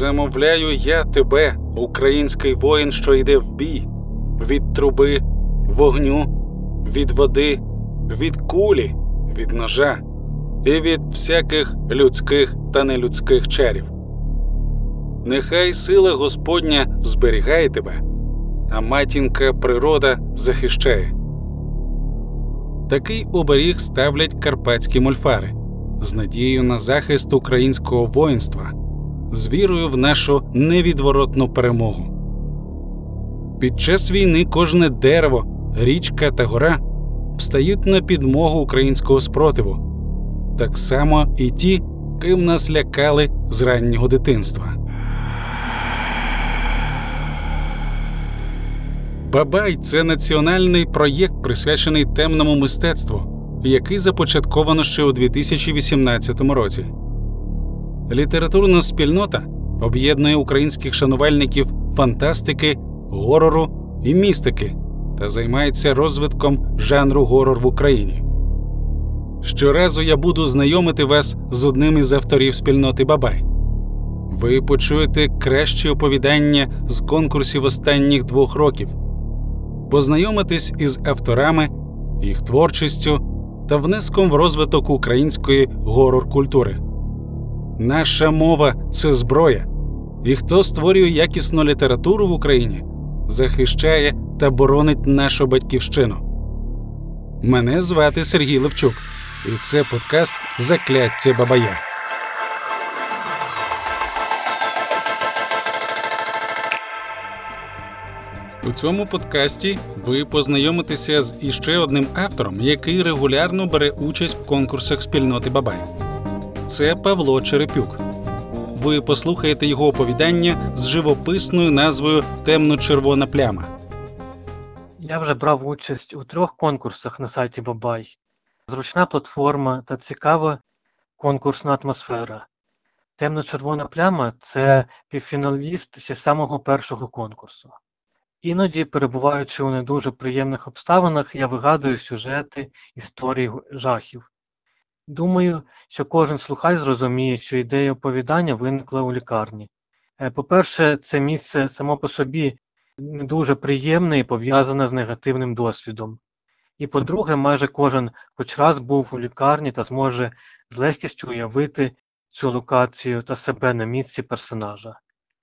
Замовляю я тебе, український воїн, що йде в бій. Від труби, вогню, від води, від кулі, від ножа і від всяких людських та нелюдських чарів. Нехай сила Господня зберігає тебе, а матінка природа захищає. Такий оберіг ставлять карпатські мольфари з надією на захист українського воїнства, з вірою в нашу невідворотну перемогу. Під час війни кожне дерево, річка та гора встають на підмогу українського спротиву, так само і ті, ким нас лякали з раннього дитинства. Бабай – це національний проєкт, присвячений темному мистецтву, який започатковано ще у 2018 році. Літературна спільнота об'єднує українських шанувальників фантастики, горору і містики та займається розвитком жанру горор в Україні. Щоразу я буду знайомити вас з одним із авторів спільноти Бабай. Ви почуєте кращі оповідання з конкурсів останніх 2 років, познайомитесь із авторами, їх творчістю та внеском в розвиток української горор-культури. Наша мова – це зброя, і хто створює якісну літературу в Україні, захищає та боронить нашу батьківщину. Мене звати Сергій Левчук, і це подкаст «Закляття Бабая». У цьому подкасті ви познайомитеся з іще одним автором, який регулярно бере участь в конкурсах спільноти Бабай. Це Павло Черепюк. Ви послухаєте його оповідання з живописною назвою «Темно-червона пляма». Я вже брав участь у 3 конкурсах на сайті Бабай. Зручна платформа та цікава конкурсна атмосфера. «Темно-червона пляма» – це півфіналіст ще самого першого конкурсу. Іноді, перебуваючи у не дуже приємних обставинах, я вигадую сюжети, історії жахів. Думаю, що кожен слухач зрозуміє, що ідея оповідання виникла у лікарні. По-перше, це місце само по собі не дуже приємне і пов'язане з негативним досвідом. І по-друге, майже кожен хоч раз був у лікарні та зможе з легкістю уявити цю локацію та себе на місці персонажа.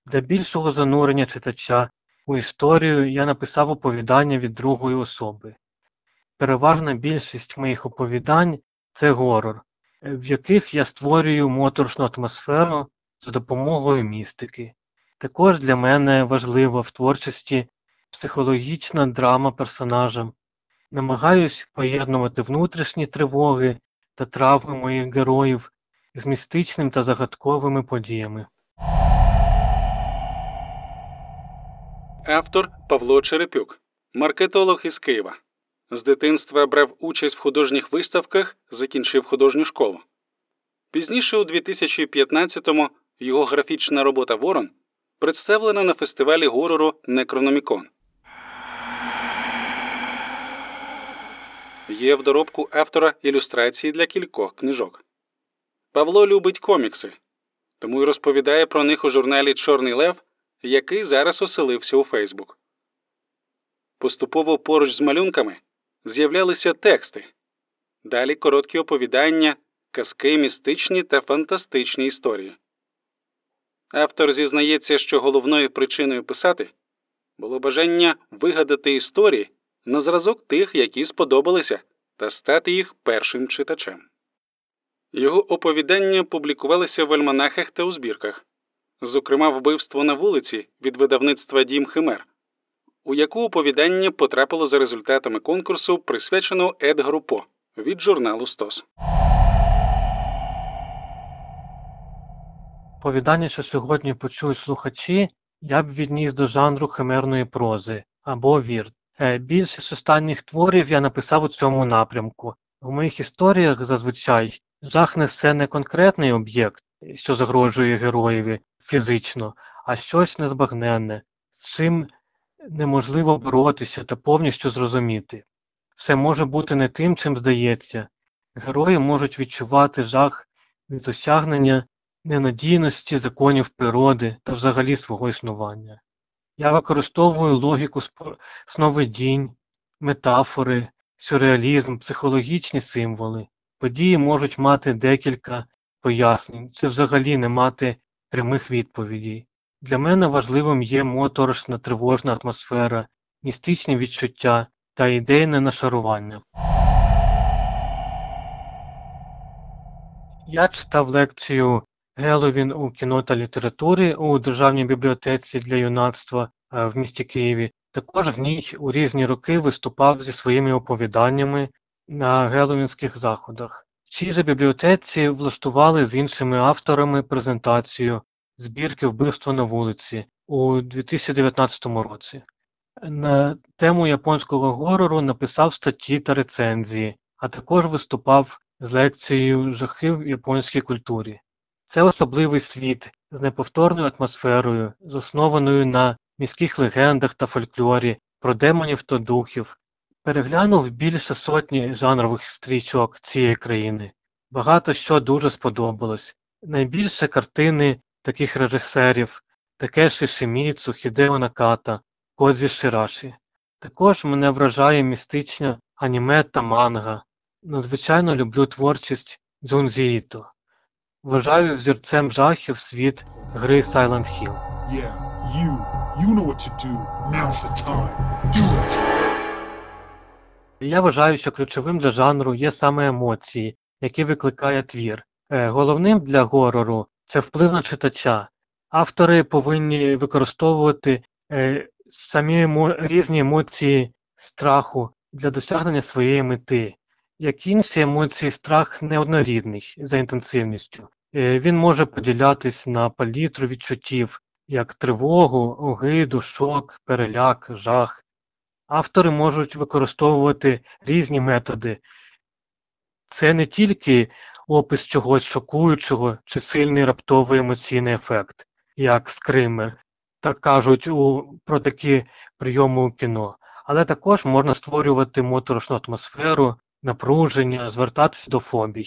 Для більшого занурення читача у історію я написав оповідання від другої особи. Переважна більшість моїх оповідань – це горор, в яких я створюю моторошну атмосферу за допомогою містики. Також для мене важлива в творчості психологічна драма персонажа. Намагаюсь поєднувати внутрішні тривоги та травми моїх героїв з містичним та загадковими подіями. Автор Павло Черепюк, маркетолог із Києва. З дитинства брав участь в художніх виставках, закінчив художню школу. Пізніше у 2015-му його графічна робота «Ворон» представлена на фестивалі горору «Некрономікон». Є в доробку автора ілюстрації для кількох книжок. Павло любить комікси, тому й розповідає про них у журналі «Чорний Лев», який зараз оселився у Фейсбук. Поступово поруч з малюнками з'являлися тексти, далі короткі оповідання, казки, містичні та фантастичні історії. Автор зізнається, що головною причиною писати було бажання вигадати історії на зразок тих, які сподобалися, та стати їх першим читачем. Його оповідання публікувалися в альманахах та у збірках, зокрема «Вбивство на вулиці» від видавництва «Дім Химер», у яку оповідання потрапило за результатами конкурсу, присвяченого Едгару По від журналу «СТОС». Оповідання, що сьогодні почують слухачі, я б відніс до жанру химерної прози або вірт. Більшість останніх творів я написав у цьому напрямку. В моїх історіях зазвичай жах несе не конкретний об'єкт, що загрожує героєві фізично, а щось незбагненне, з чим неможливо боротися та повністю зрозуміти. Все може бути не тим, чим здається. Герої можуть відчувати жах від осягнення ненадійності законів природи та взагалі свого існування. Я використовую логіку сновидінь, метафори, сюрреалізм, психологічні символи. Події можуть мати декілька пояснень, чи взагалі не мати прямих відповідей. Для мене важливим є моторошна тривожна атмосфера, містичні відчуття та ідейне нашарування. Я читав лекцію «Геловін у кіно та літературі» у Державній бібліотеці для юнацтва в місті Києві. Також в ній у різні роки виступав зі своїми оповіданнями на геловінських заходах. В цій же бібліотеці влаштували з іншими авторами презентацію збірки «Вбивство на вулиці» у 2019 році. На тему японського горору написав статті та рецензії, а також виступав з лекцією «Жахи в японській культурі». Це особливий світ з неповторною атмосферою, заснованою на міських легендах та фольклорі, про демонів та духів. Переглянув більше сотні жанрових стрічок цієї країни. Багато що дуже сподобалось. Найбільше картини таких режисерів, таке Шишеміцу, Хідео Наката, Кодзі Шираші. Також мене вражає містична аніме та манга. Надзвичайно люблю творчість Джунзііто. Вважаю взірцем жахів світ гри Silent Hill. Yeah, you know what to do. Now's the time. Do it. Я вважаю, що ключовим для жанру є саме емоції, які викликає твір. Головним для горору – це вплив на читача. Автори повинні використовувати різні емоції страху для досягнення своєї мети. Як інші емоції, страх неоднорідний за інтенсивністю. Він може поділятись на палітру відчуттів, як тривогу, огиду, шок, переляк, жах. Автори можуть використовувати різні методи. Це не тільки опис чогось шокуючого чи сильний раптовий емоційний ефект, як скример, так кажуть про такі прийоми у кіно. Але також можна створювати моторошну атмосферу, напруження, звертатися до фобій.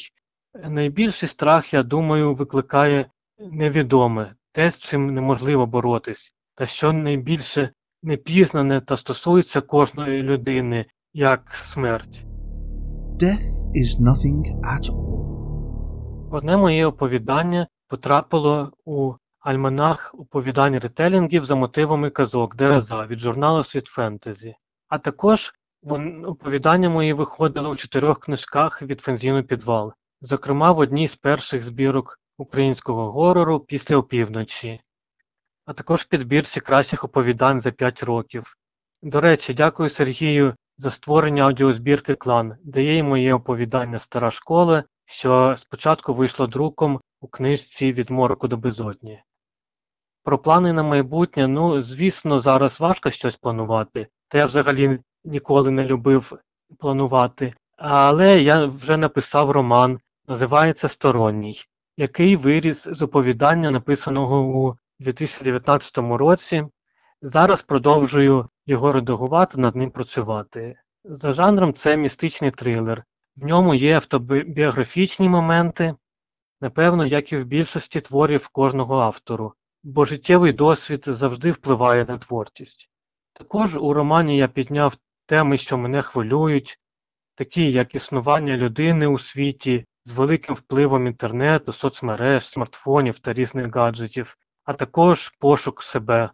Найбільший страх, я думаю, викликає невідоме, те, з чим неможливо боротись, та що найбільше непізнане та стосується кожної людини, як смерть. Death is nothing at all. Одне моє оповідання потрапило у альманах оповідань ретелінгів за мотивами казок «Дереза» від журналу Sweet Fantasy. А також оповідання мої виходили у 4 книжках від Фензіну Підвал, зокрема в одній з перших збірок українського горору «Після опівночі», а також в підбірці кращих оповідань за 5 років. До речі, дякую Сергію за створення аудіозбірки «Клан», де є і моє оповідання «Стара школа», що спочатку вийшло друком у книжці «Від мороку до безодні». Про плани на майбутнє, звісно, зараз важко щось планувати, та я взагалі ніколи не любив планувати. Але я вже написав роман, називається «Сторонній», який виріс з оповідання, написаного у 2019 році. Зараз продовжую його редагувати, над ним працювати. За жанром це містичний трилер. В ньому є автобіографічні моменти, напевно, як і в більшості творів кожного автору, бо життєвий досвід завжди впливає на творчість. Також у романі я підняв теми, що мене хвилюють, такі як існування людини у світі з великим впливом інтернету, соцмереж, смартфонів та різних гаджетів, а також пошук себе.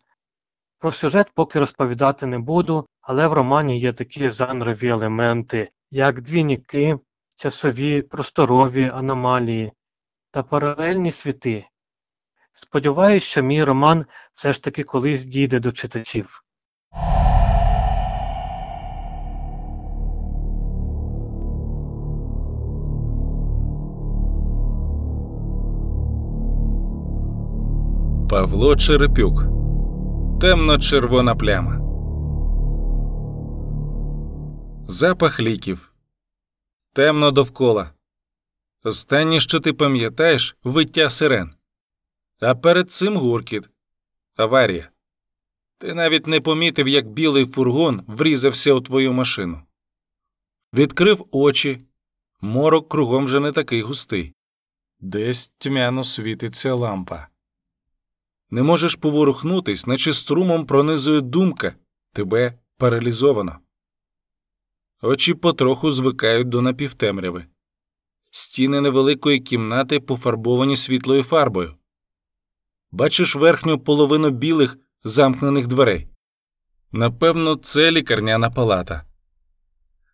Про сюжет поки розповідати не буду, але в романі є такі жанрові елементи, як двійники, часові, просторові аномалії та паралельні світи. Сподіваюсь, що мій роман все ж таки колись дійде до читачів. Павло Черепюк. Темно-червона пляма. Запах ліків. Темно довкола. Останнє, що ти пам'ятаєш, виття сирен. А перед цим гуркіт. Аварія. Ти навіть не помітив, як білий фургон врізався у твою машину. Відкрив очі. Морок кругом вже не такий густий. Десь тьмяно світиться лампа. Не можеш поворухнутись, наче струмом пронизує думка. Тебе паралізовано. Очі потроху звикають до напівтемряви. Стіни невеликої кімнати пофарбовані світлою фарбою. Бачиш верхню половину білих замкнених дверей. Напевно, це лікарняна палата.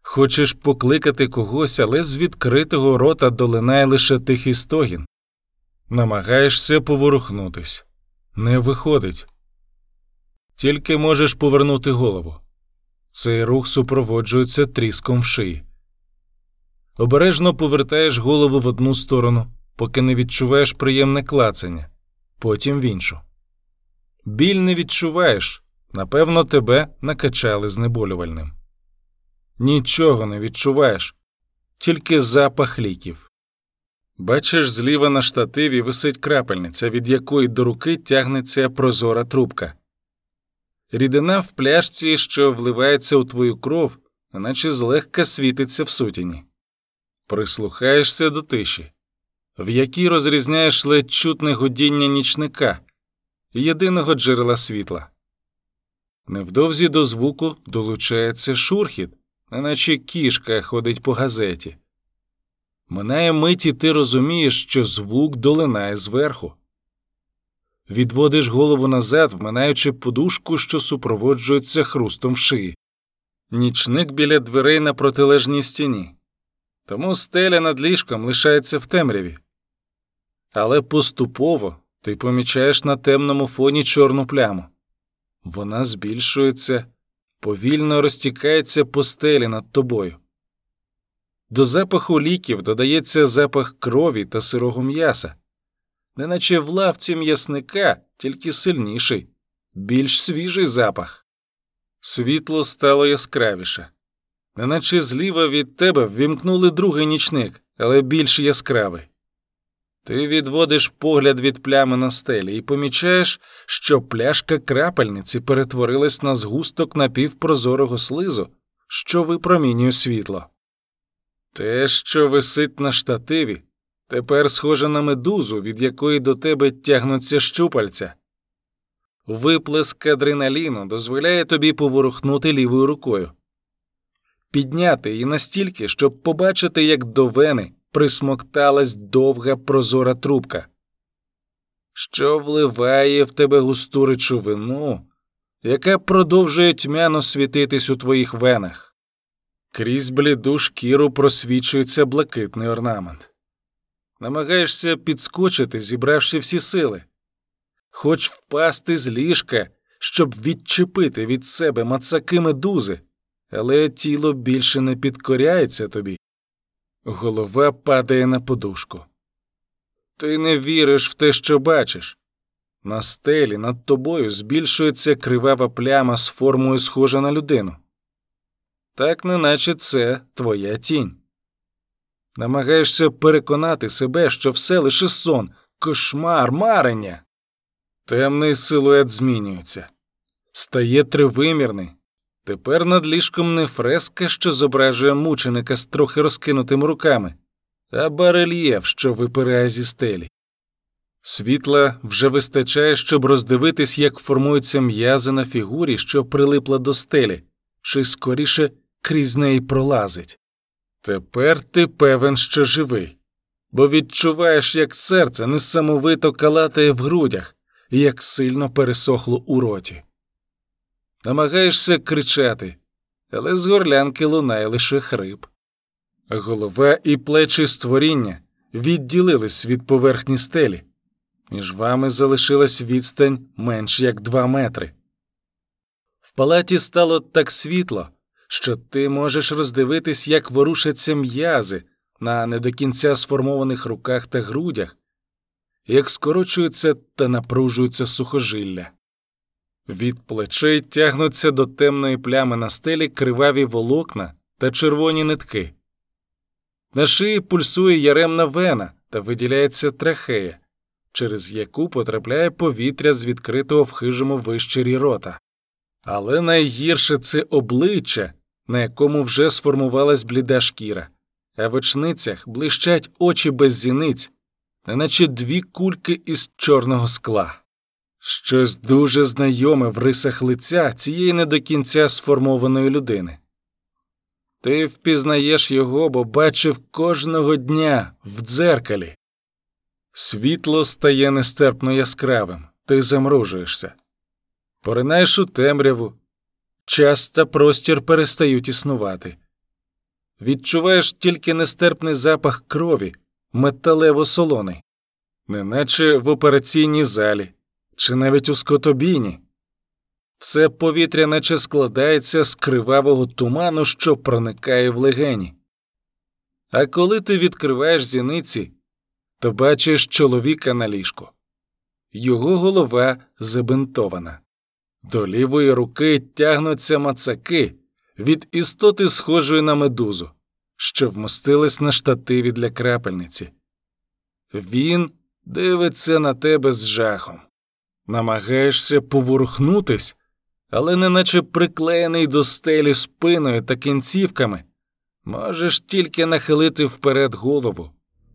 Хочеш покликати когось, але з відкритого рота долинає лише тихий стогін. Намагаєшся поворухнутись. Не виходить. Тільки можеш повернути голову. Цей рух супроводжується тріском в шиї. Обережно повертаєш голову в одну сторону, поки не відчуваєш приємне клацання, потім в іншу. Біль не відчуваєш, напевно, тебе накачали знеболювальним. Нічого не відчуваєш, тільки запах ліків. Бачиш, зліва на штативі висить крапельниця, від якої до руки тягнеться прозора трубка. Рідина в пляшці, що вливається у твою кров, наче злегка світиться в сутіні. Прислухаєшся до тиші, в якій розрізняєш ледь чутне гудіння нічника, єдиного джерела світла. Невдовзі до звуку долучається шурхіт, наче кішка ходить по газеті. Минає мить, і ти розумієш, що звук долинає зверху. Відводиш голову назад, вминаючи подушку, що супроводжується хрустом в шиї. Нічник біля дверей на протилежній стіні. Тому стеля над ліжком лишається в темряві. Але поступово ти помічаєш на темному фоні чорну пляму. Вона збільшується, повільно розтікається по стелі над тобою. До запаху ліків додається запах крові та сирого м'яса. Неначе в лавці м'ясника, тільки сильніший, більш свіжий запах. Світло стало яскравіше. Неначе зліва від тебе ввімкнули другий нічник, але більш яскравий. Ти відводиш погляд від плями на стелі і помічаєш, що пляшка крапельниці перетворилась на згусток напівпрозорого слизу, що випромінює світло. Те, що висить на штативі, тепер схоже на медузу, від якої до тебе тягнуться щупальця. Виплеск адреналіну дозволяє тобі поворухнути лівою рукою. Підняти її настільки, щоб побачити, як до вени присмокталась довга прозора трубка, що вливає в тебе густу речовину, яка продовжує тьмяно світитись у твоїх венах. Крізь бліду шкіру просвічується блакитний орнамент. Намагаєшся підскочити, зібравши всі сили. Хоч впасти з ліжка, щоб відчепити від себе мацаки медузи, але тіло більше не підкоряється тобі. Голова падає на подушку. Ти не віриш в те, що бачиш. На стелі над тобою збільшується кривава пляма з формою, схожа на людину. Так неначе це твоя тінь. Намагаєшся переконати себе, що все лише сон, кошмар, марення. Темний силует змінюється. Стає тривимірний. Тепер над ліжком не фреска, що зображує мученика з трохи розкинутими руками, а барельєф, що випирає зі стелі. Світла вже вистачає, щоб роздивитись, як формуються м'язи на фігурі, що прилипла до стелі, чи скоріше крізь неї пролазить. Тепер ти певен, що живий, бо відчуваєш, як серце несамовито калатає в грудях і як сильно пересохло у роті. Намагаєшся кричати, але з горлянки лунає лише хрип. Голова і плечі створіння відділились від поверхні стелі. Між вами залишилась відстань менш як 2 метри. В палаті стало так світло, що ти можеш роздивитись, як ворушаться м'язи на не до кінця сформованих руках та грудях, як скорочуються та напружуються сухожилля. Від плечей тягнуться до темної плями на стелі криваві волокна та червоні нитки. На шиї пульсує яремна вена та виділяється трахея, через яку потрапляє повітря з відкритого в хижому вищері рота. Але найгірше – це обличчя, на якому вже сформувалась бліда шкіра, а в очницях блищать очі без зіниць, неначе дві кульки із чорного скла. Щось дуже знайоме в рисах лиця цієї не до кінця сформованої людини. Ти впізнаєш його, бо бачив кожного дня в дзеркалі. Світло стає нестерпно яскравим, ти замружуєшся. Поринаєш у темряву, час та простір перестають існувати. Відчуваєш тільки нестерпний запах крові, металево-солоний, неначе в операційній залі, чи навіть у скотобійні. Все повітря наче складається з кривавого туману, що проникає в легені. А коли ти відкриваєш зіниці, то бачиш чоловіка на ліжку. Його голова забинтована. До лівої руки тягнуться мацаки від істоти, схожої на медузу, що вмостилась на штативі для крапельниці. Він дивиться на тебе з жахом. Намагаєшся поворухнутись, але неначе приклеєний до стелі спиною та кінцівками, можеш тільки нахилити вперед голову,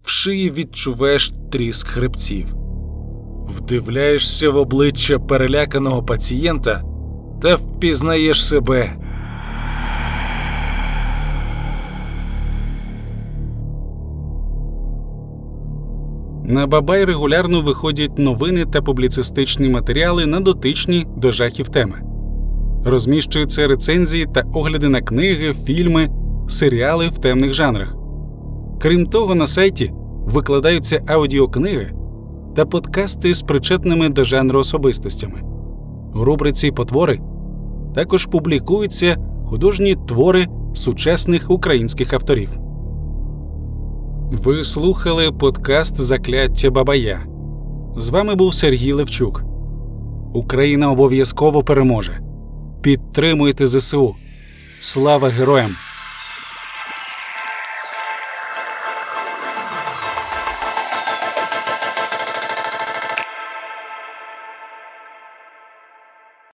в шиї відчуваєш тріск хребців. Вдивляєшся в обличчя переляканого пацієнта та впізнаєш себе. На Бабай регулярно виходять новини та публіцистичні матеріали на дотичні до жахів теми. Розміщуються рецензії та огляди на книги, фільми, серіали в темних жанрах. Крім того, на сайті викладаються аудіокниги та подкасти з причетними до жанру особистостями. У рубриці «Потвори» також публікуються художні твори сучасних українських авторів. Ви слухали подкаст «Закляття Бабая». З вами був Сергій Левчук. Україна обов'язково переможе. Підтримуйте ЗСУ. Слава героям!